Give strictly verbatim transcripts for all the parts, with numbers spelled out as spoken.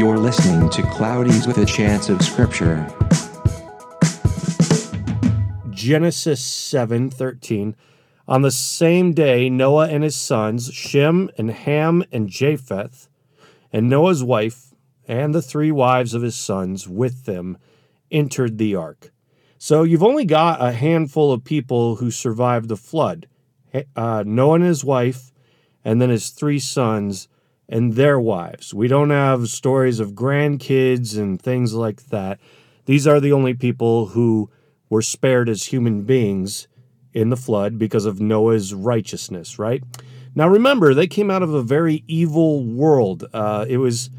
You're listening to Cloudies with a Chance of Scripture. Genesis seven thirteen. On the same day, Noah and his sons, Shem and Ham and Japheth, and Noah's wife, and the three wives of his sons with them, entered the ark. So you've only got a handful of people who survived the flood. Uh, Noah and his wife, and then his three sons and their wives. We don't have stories of grandkids and things like that. These are the only people who were spared as human beings in the flood because of Noah's righteousness, right? Now remember, they came out of a very evil world. Uh, it was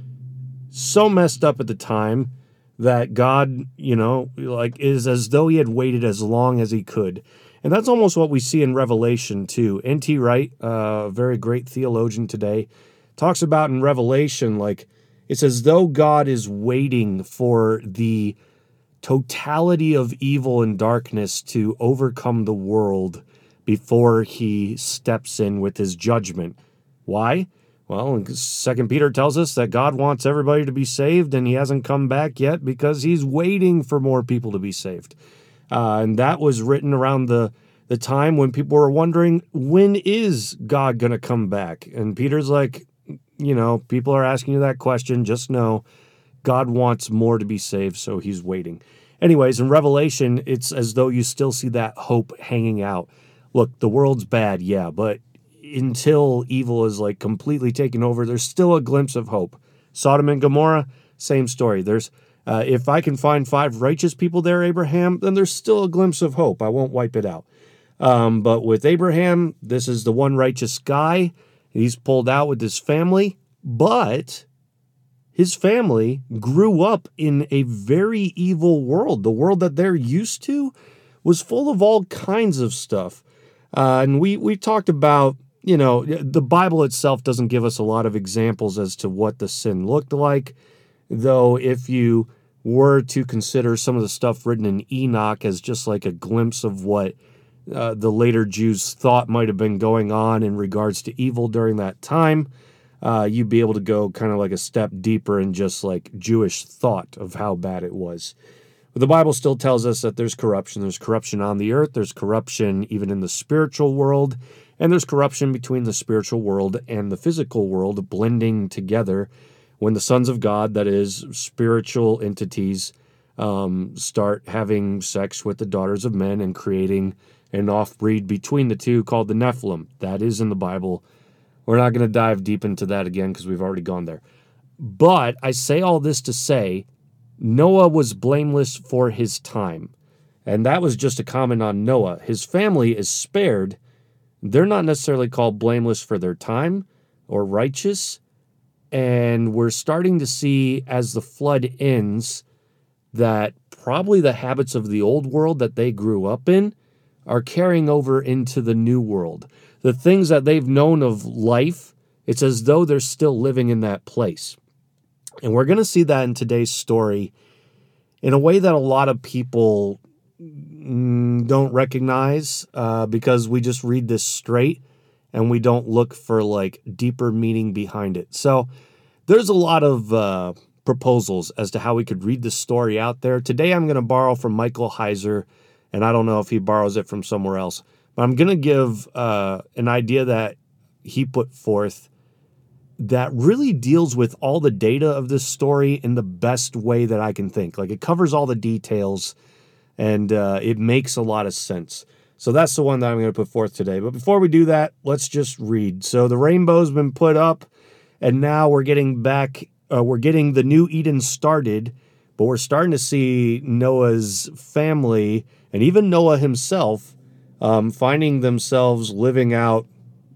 so messed up at the time that God, you know, like is as though he had waited as long as he could. And that's almost what we see in Revelation too. N T Wright, uh, a very great theologian today, talks about in Revelation, like it's as though God is waiting for the totality of evil and darkness to overcome the world before he steps in with his judgment. Why? Well, Second Peter tells us that God wants everybody to be saved, and he hasn't come back yet because he's waiting for more people to be saved. Uh, and that was written around the, the time when people were wondering, when is God going to come back? And Peter's like, you know, people are asking you that question. Just know God wants more to be saved, so he's waiting. Anyways, in Revelation, it's as though you still see that hope hanging out. Look, the world's bad, yeah, but until evil is like completely taken over, there's still a glimpse of hope. Sodom and Gomorrah, same story. There's, uh, if I can find five righteous people there, Abraham, then there's still a glimpse of hope. I won't wipe it out. Um, but with Abraham, this is the one righteous guy. He's pulled out with his family, but his family grew up in a very evil world. The world that they're used to was full of all kinds of stuff. Uh, and we we talked about, you know, the Bible itself doesn't give us a lot of examples as to what the sin looked like, though if you were to consider some of the stuff written in Enoch as just like a glimpse of what uh, the later Jews thought might have been going on in regards to evil during that time, Uh, you'd be able to go kind of like a step deeper in just like Jewish thought of how bad it was. But the Bible still tells us that there's corruption. There's corruption on the earth. There's corruption even in the spiritual world. And there's corruption between the spiritual world and the physical world blending together when the sons of God, that is, spiritual entities, um, start having sex with the daughters of men and creating an off-breed between the two called the Nephilim. That is in the Bible. We're not going to dive deep into that again because we've already gone there. But I say all this to say Noah was blameless for his time. And that was just a comment on Noah. His family is spared. They're not necessarily called blameless for their time or righteous. And we're starting to see as the flood ends that probably the habits of the old world that they grew up in are carrying over into the new world. The things that they've known of life, it's as though they're still living in that place. And we're going to see that in today's story in a way that a lot of people don't recognize uh, because we just read this straight and we don't look for like deeper meaning behind it. So there's a lot of uh, proposals as to how we could read this story out there. Today I'm going to borrow from Michael Heiser, and I don't know if he borrows it from somewhere else. But I'm going to give uh, an idea that he put forth that really deals with all the data of this story in the best way that I can think. Like, it covers all the details, and uh, it makes a lot of sense. So that's the one that I'm going to put forth today. But before we do that, let's just read. So the rainbow's been put up, and now we're getting back, uh, we're getting the new Eden started, but we're starting to see Noah's family, and even Noah himself, Um, finding themselves living out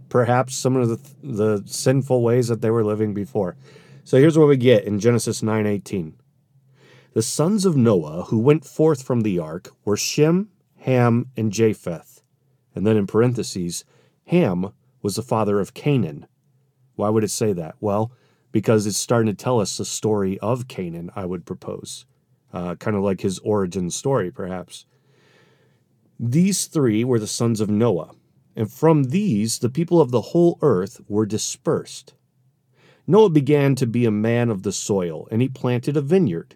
perhaps some of the, th- the sinful ways that they were living before. So here's what we get in Genesis nine eighteen. The sons of Noah who went forth from the ark were Shem, Ham, and Japheth. And then in parentheses, Ham was the father of Canaan. Why would it say that? Well, because it's starting to tell us the story of Canaan, I would propose. Uh, kind of like his origin story, perhaps. These three were the sons of Noah, and from these the people of the whole earth were dispersed. Noah began to be a man of the soil, and he planted a vineyard.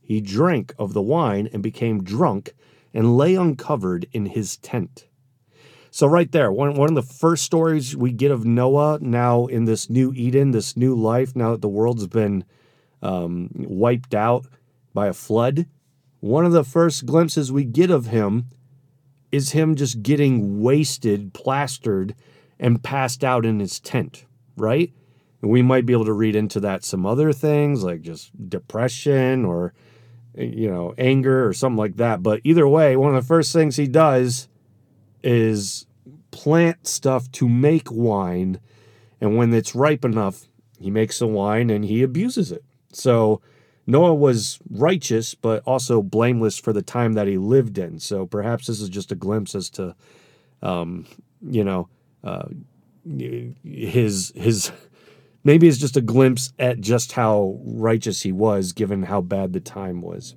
He drank of the wine and became drunk and lay uncovered in his tent. So right there, one, one of the first stories we get of Noah now in this new Eden, this new life, now that the world's been um, wiped out by a flood, one of the first glimpses we get of him is him just getting wasted, plastered, and passed out in his tent, right? And we might be able to read into that some other things, like just depression or, you know, anger or something like that. But either way, one of the first things he does is plant stuff to make wine. And when it's ripe enough, he makes the wine and he abuses it. So Noah was righteous, but also blameless for the time that he lived in. So perhaps this is just a glimpse as to, um, you know, uh, his, his, maybe it's just a glimpse at just how righteous he was, given how bad the time was.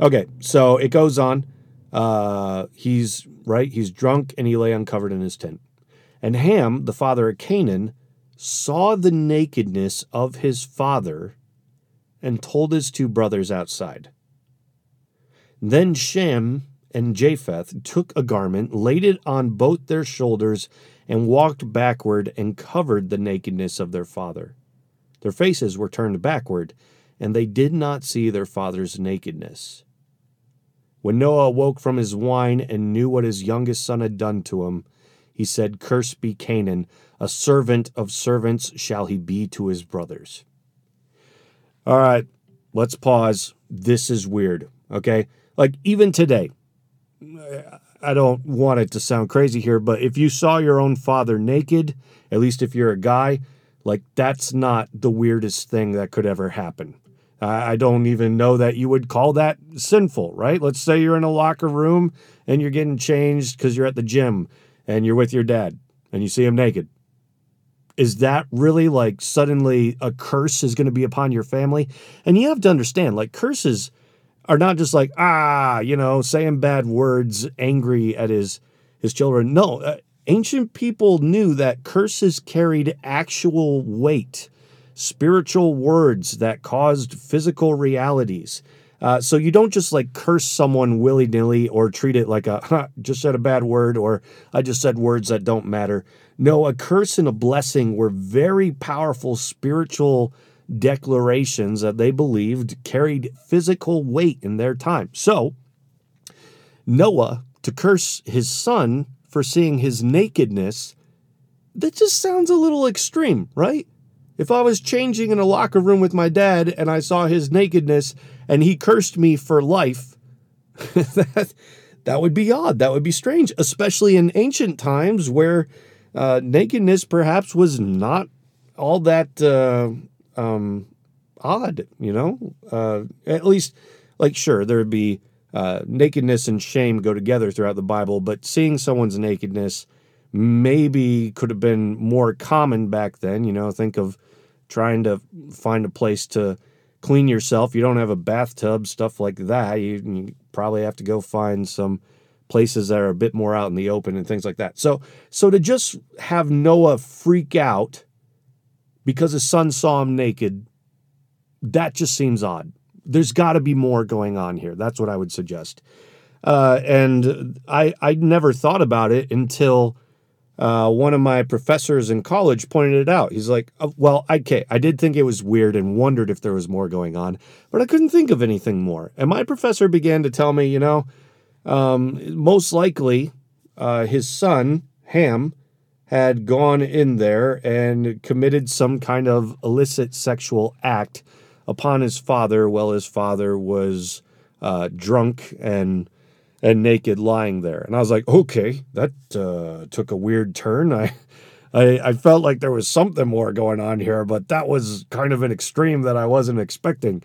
Okay, so it goes on. Uh, he's, right, he's drunk and he lay uncovered in his tent. And Ham, the father of Canaan, saw the nakedness of his father and told his two brothers outside. Then Shem and Japheth took a garment, laid it on both their shoulders, and walked backward and covered the nakedness of their father. Their faces were turned backward, and they did not see their father's nakedness. When Noah awoke from his wine and knew what his youngest son had done to him, he said, "Cursed be Canaan, a servant of servants shall he be to his brothers." All right, let's pause. This is weird, okay? Like, even today, I don't want it to sound crazy here, but if you saw your own father naked, at least if you're a guy, like, that's not the weirdest thing that could ever happen. I don't even know that you would call that sinful, right? Let's say you're in a locker room and you're getting changed because you're at the gym and you're with your dad and you see him naked. Is that really, like, suddenly a curse is going to be upon your family? And you have to understand, like, curses are not just like, ah, you know, saying bad words, angry at his his children. No, uh, ancient people knew that curses carried actual weight, spiritual words that caused physical realities. Uh, so you don't just, like, curse someone willy-nilly or treat it like a, huh, just said a bad word, or I just said words that don't matter. No, a curse and a blessing were very powerful spiritual declarations that they believed carried physical weight in their time. So Noah, to curse his son for seeing his nakedness, that just sounds a little extreme, right? If I was changing in a locker room with my dad and I saw his nakedness and he cursed me for life, that, that would be odd. That would be strange, especially in ancient times where uh, nakedness perhaps was not all that uh, um, odd, you know? Uh, at least, like, sure, there would be uh, nakedness and shame go together throughout the Bible, but seeing someone's nakedness maybe could have been more common back then. You know, think of trying to find a place to clean yourself. You don't have a bathtub, stuff like that. You, you probably have to go find some places that are a bit more out in the open and things like that. So, so to just have Noah freak out because his son saw him naked, that just seems odd. There's got to be more going on here. That's what I would suggest. Uh, and I, I never thought about it until Uh, one of my professors in college pointed it out. He's like, oh, well, okay, I did think it was weird and wondered if there was more going on, but I couldn't think of anything more. And my professor began to tell me, you know, um, most likely uh, his son, Ham, had gone in there and committed some kind of illicit sexual act upon his father while his father was uh, drunk and and naked lying there. And I was like, okay, that uh, took a weird turn. I, I I felt like there was something more going on here, but that was kind of an extreme that I wasn't expecting.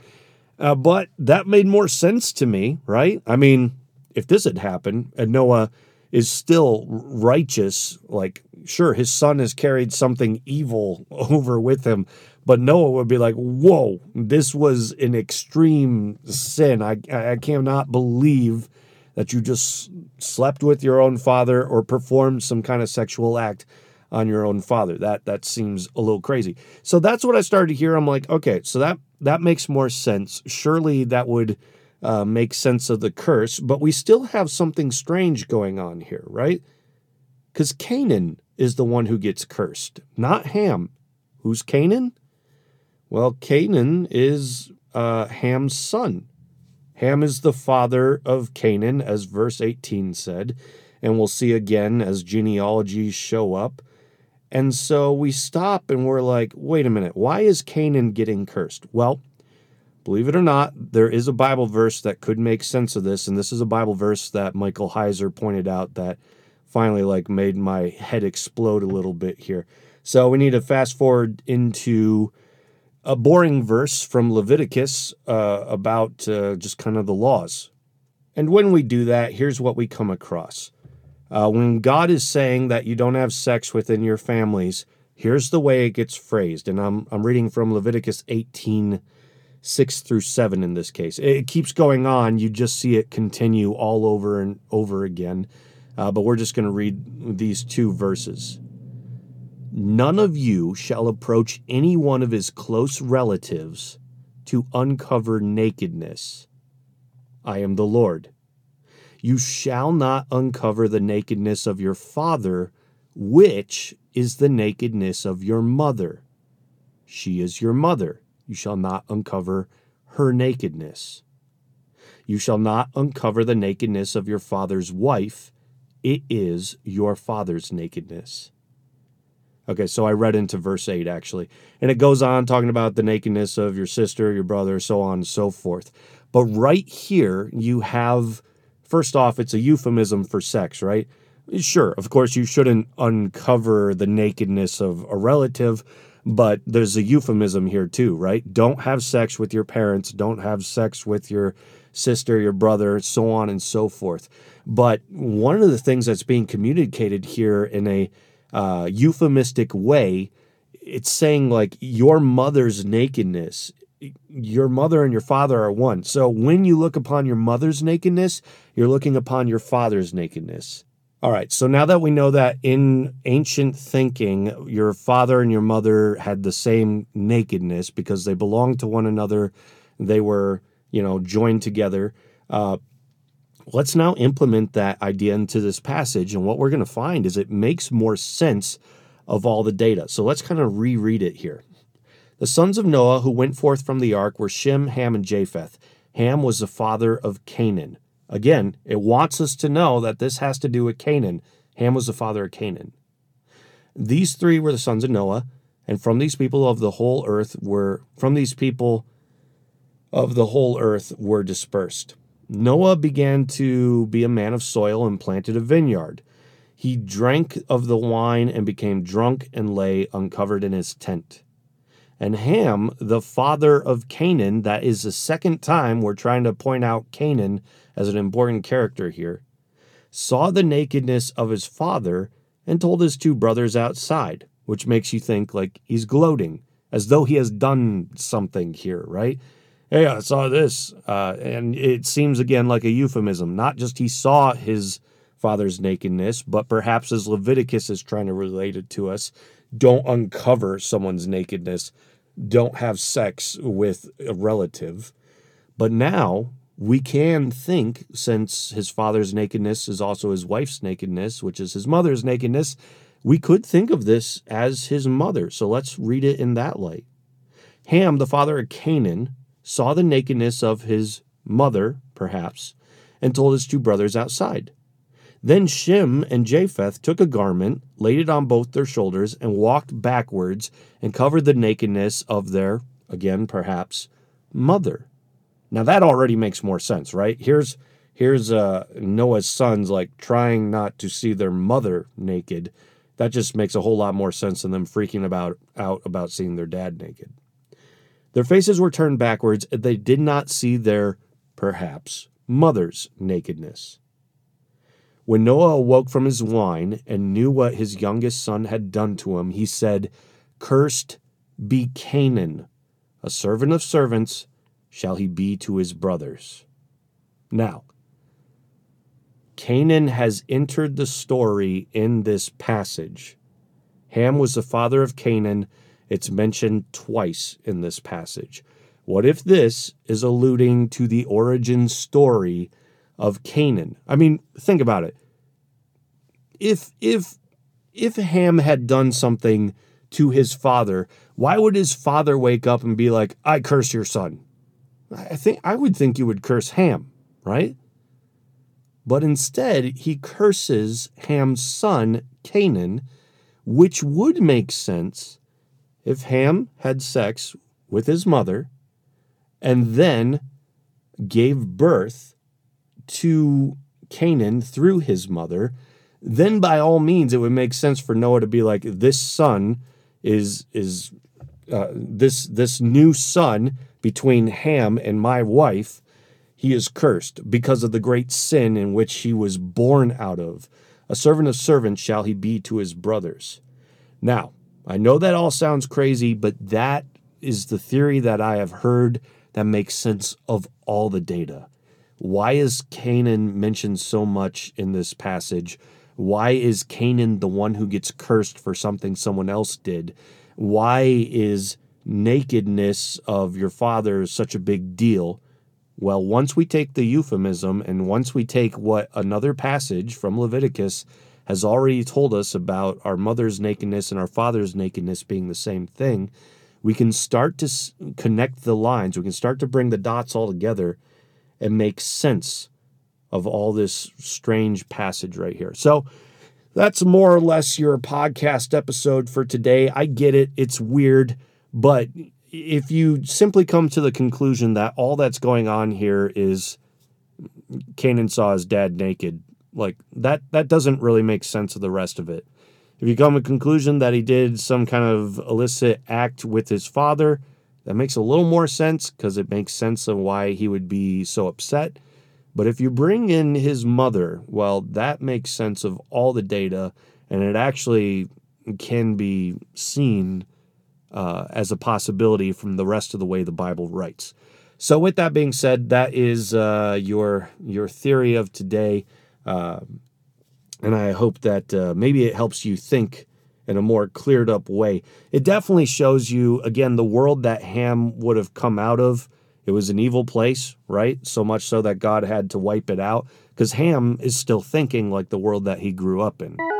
Uh, but that made more sense to me, right? I mean, if this had happened and Noah is still righteous, like, sure, his son has carried something evil over with him, but Noah would be like, whoa, this was an extreme sin. I I cannot believe that you just slept with your own father or performed some kind of sexual act. on your own father. That that seems a little crazy. So that's what I started to hear. I'm like, okay, so that, that makes more sense. Surely that would uh, make sense of the curse, but we still have something strange going on here, right? Because Canaan is the one who gets cursed, not Ham. Who's Canaan? Well, Canaan is uh, Ham's son. Ham is the father of Canaan, as verse eighteen said, and we'll see again as genealogies show up. And so we stop and we're like, wait a minute, why is Canaan getting cursed? Well, believe it or not, there is a Bible verse that could make sense of this, and this is a Bible verse that Michael Heiser pointed out that finally like made my head explode a little bit here. So we need to fast forward into a boring verse from Leviticus uh, about uh, just kind of the laws. And when we do that, here's what we come across. Uh, when God is saying that you don't have sex within your families, here's the way it gets phrased. And I'm I'm reading from Leviticus eighteen, six through seven in this case. It keeps going on. You just see it continue all over and over again. Uh, but we're just going to read these two verses. None of you shall approach any one of his close relatives to uncover nakedness. I am the Lord. You shall not uncover the nakedness of your father, which is the nakedness of your mother. She is your mother. You shall not uncover her nakedness. You shall not uncover the nakedness of your father's wife. It is your father's nakedness. Okay, so I read into verse eight, actually. And it goes on talking about the nakedness of your sister, your brother, so on and so forth. But right here, you have, first off, it's a euphemism for sex, right? Sure, of course, you shouldn't uncover the nakedness of a relative, but there's a euphemism here too, right? Don't have sex with your parents. Don't have sex with your sister, your brother, so on and so forth. But one of the things that's being communicated here in a Uh, euphemistic way, it's saying like your mother's nakedness, your mother and your father are one. So when you look upon your mother's nakedness, you're looking upon your father's nakedness. All right, so now that we know that in ancient thinking, your father and your mother had the same nakedness because they belonged to one another, they were, you know, joined together. Uh, Let's now implement that idea into this passage, and what we're going to find is it makes more sense of all the data. So let's kind of reread it here. The sons of Noah who went forth from the ark were Shem, Ham, and Japheth. Ham was the father of Canaan. Again, it wants us to know that this has to do with Canaan. Ham was the father of Canaan. These three were the sons of Noah, and from these people of the whole earth were from these people of the whole earth were dispersed. Noah began to be a man of soil and planted a vineyard. He drank of the wine and became drunk and lay uncovered in his tent. And Ham, the father of Canaan, that is the second time we're trying to point out Canaan as an important character here, saw the nakedness of his father and told his two brothers outside, which makes you think like he's gloating, as though he has done something here, right? Hey, I saw this, uh, and it seems again like a euphemism. Not just he saw his father's nakedness, but perhaps as Leviticus is trying to relate it to us, don't uncover someone's nakedness, don't have sex with a relative. But now we can think, since his father's nakedness is also his wife's nakedness, which is his mother's nakedness, we could think of this as his mother. So let's read it in that light. Ham, the father of Canaan, saw the nakedness of his mother, perhaps, and told his two brothers outside. Then Shem and Japheth took a garment, laid it on both their shoulders, and walked backwards and covered the nakedness of their, again, perhaps, mother. Now that already makes more sense, right? Here's here's uh, Noah's sons like trying not to see their mother naked. That just makes a whole lot more sense than them freaking about out about seeing their dad naked. Their faces were turned backwards, and they did not see their, perhaps, mother's nakedness. When Noah awoke from his wine and knew what his youngest son had done to him, he said, "Cursed be Canaan, a servant of servants shall he be to his brothers." Now, Canaan has entered the story in this passage. Ham was the father of Canaan. It's mentioned twice in this passage. What if this is alluding to the origin story of Canaan? I mean, think about it. If if if Ham had done something to his father, why would his father wake up and be like, "I curse your son"? I think I would think you would curse Ham, right? But instead, he curses Ham's son, Canaan, which would make sense if Ham had sex with his mother and then gave birth to Canaan through his mother. Then by all means, it would make sense for Noah to be like, this son is, is uh, this, this new son between Ham and my wife, he is cursed because of the great sin in which he was born out of. A servant of servants shall he be to his brothers. Now, I know that all sounds crazy, but that is the theory that I have heard that makes sense of all the data. Why is Canaan mentioned so much in this passage? Why is Canaan the one who gets cursed for something someone else did? Why is nakedness of your father such a big deal? Well, once we take the euphemism and once we take what another passage from Leviticus has already told us about our mother's nakedness and our father's nakedness being the same thing, we can start to connect the lines. We can start to bring the dots all together and make sense of all this strange passage right here. So that's more or less your podcast episode for today. I get it. It's weird, but if you simply come to the conclusion that all that's going on here is Canaan saw his dad naked, like that, that doesn't really make sense of the rest of it. If you come to the conclusion that he did some kind of illicit act with his father, that makes a little more sense because it makes sense of why he would be so upset. But if you bring in his mother, well, that makes sense of all the data, and it actually can be seen Uh, as a possibility from the rest of the way the Bible writes. So with that being said, that is uh, your your theory of today. Uh, and I hope that uh, maybe it helps you think in a more cleared up way. It definitely shows you, again, the world that Ham would have come out of. It was an evil place, right? So much so that God had to wipe it out because Ham is still thinking like the world that he grew up in.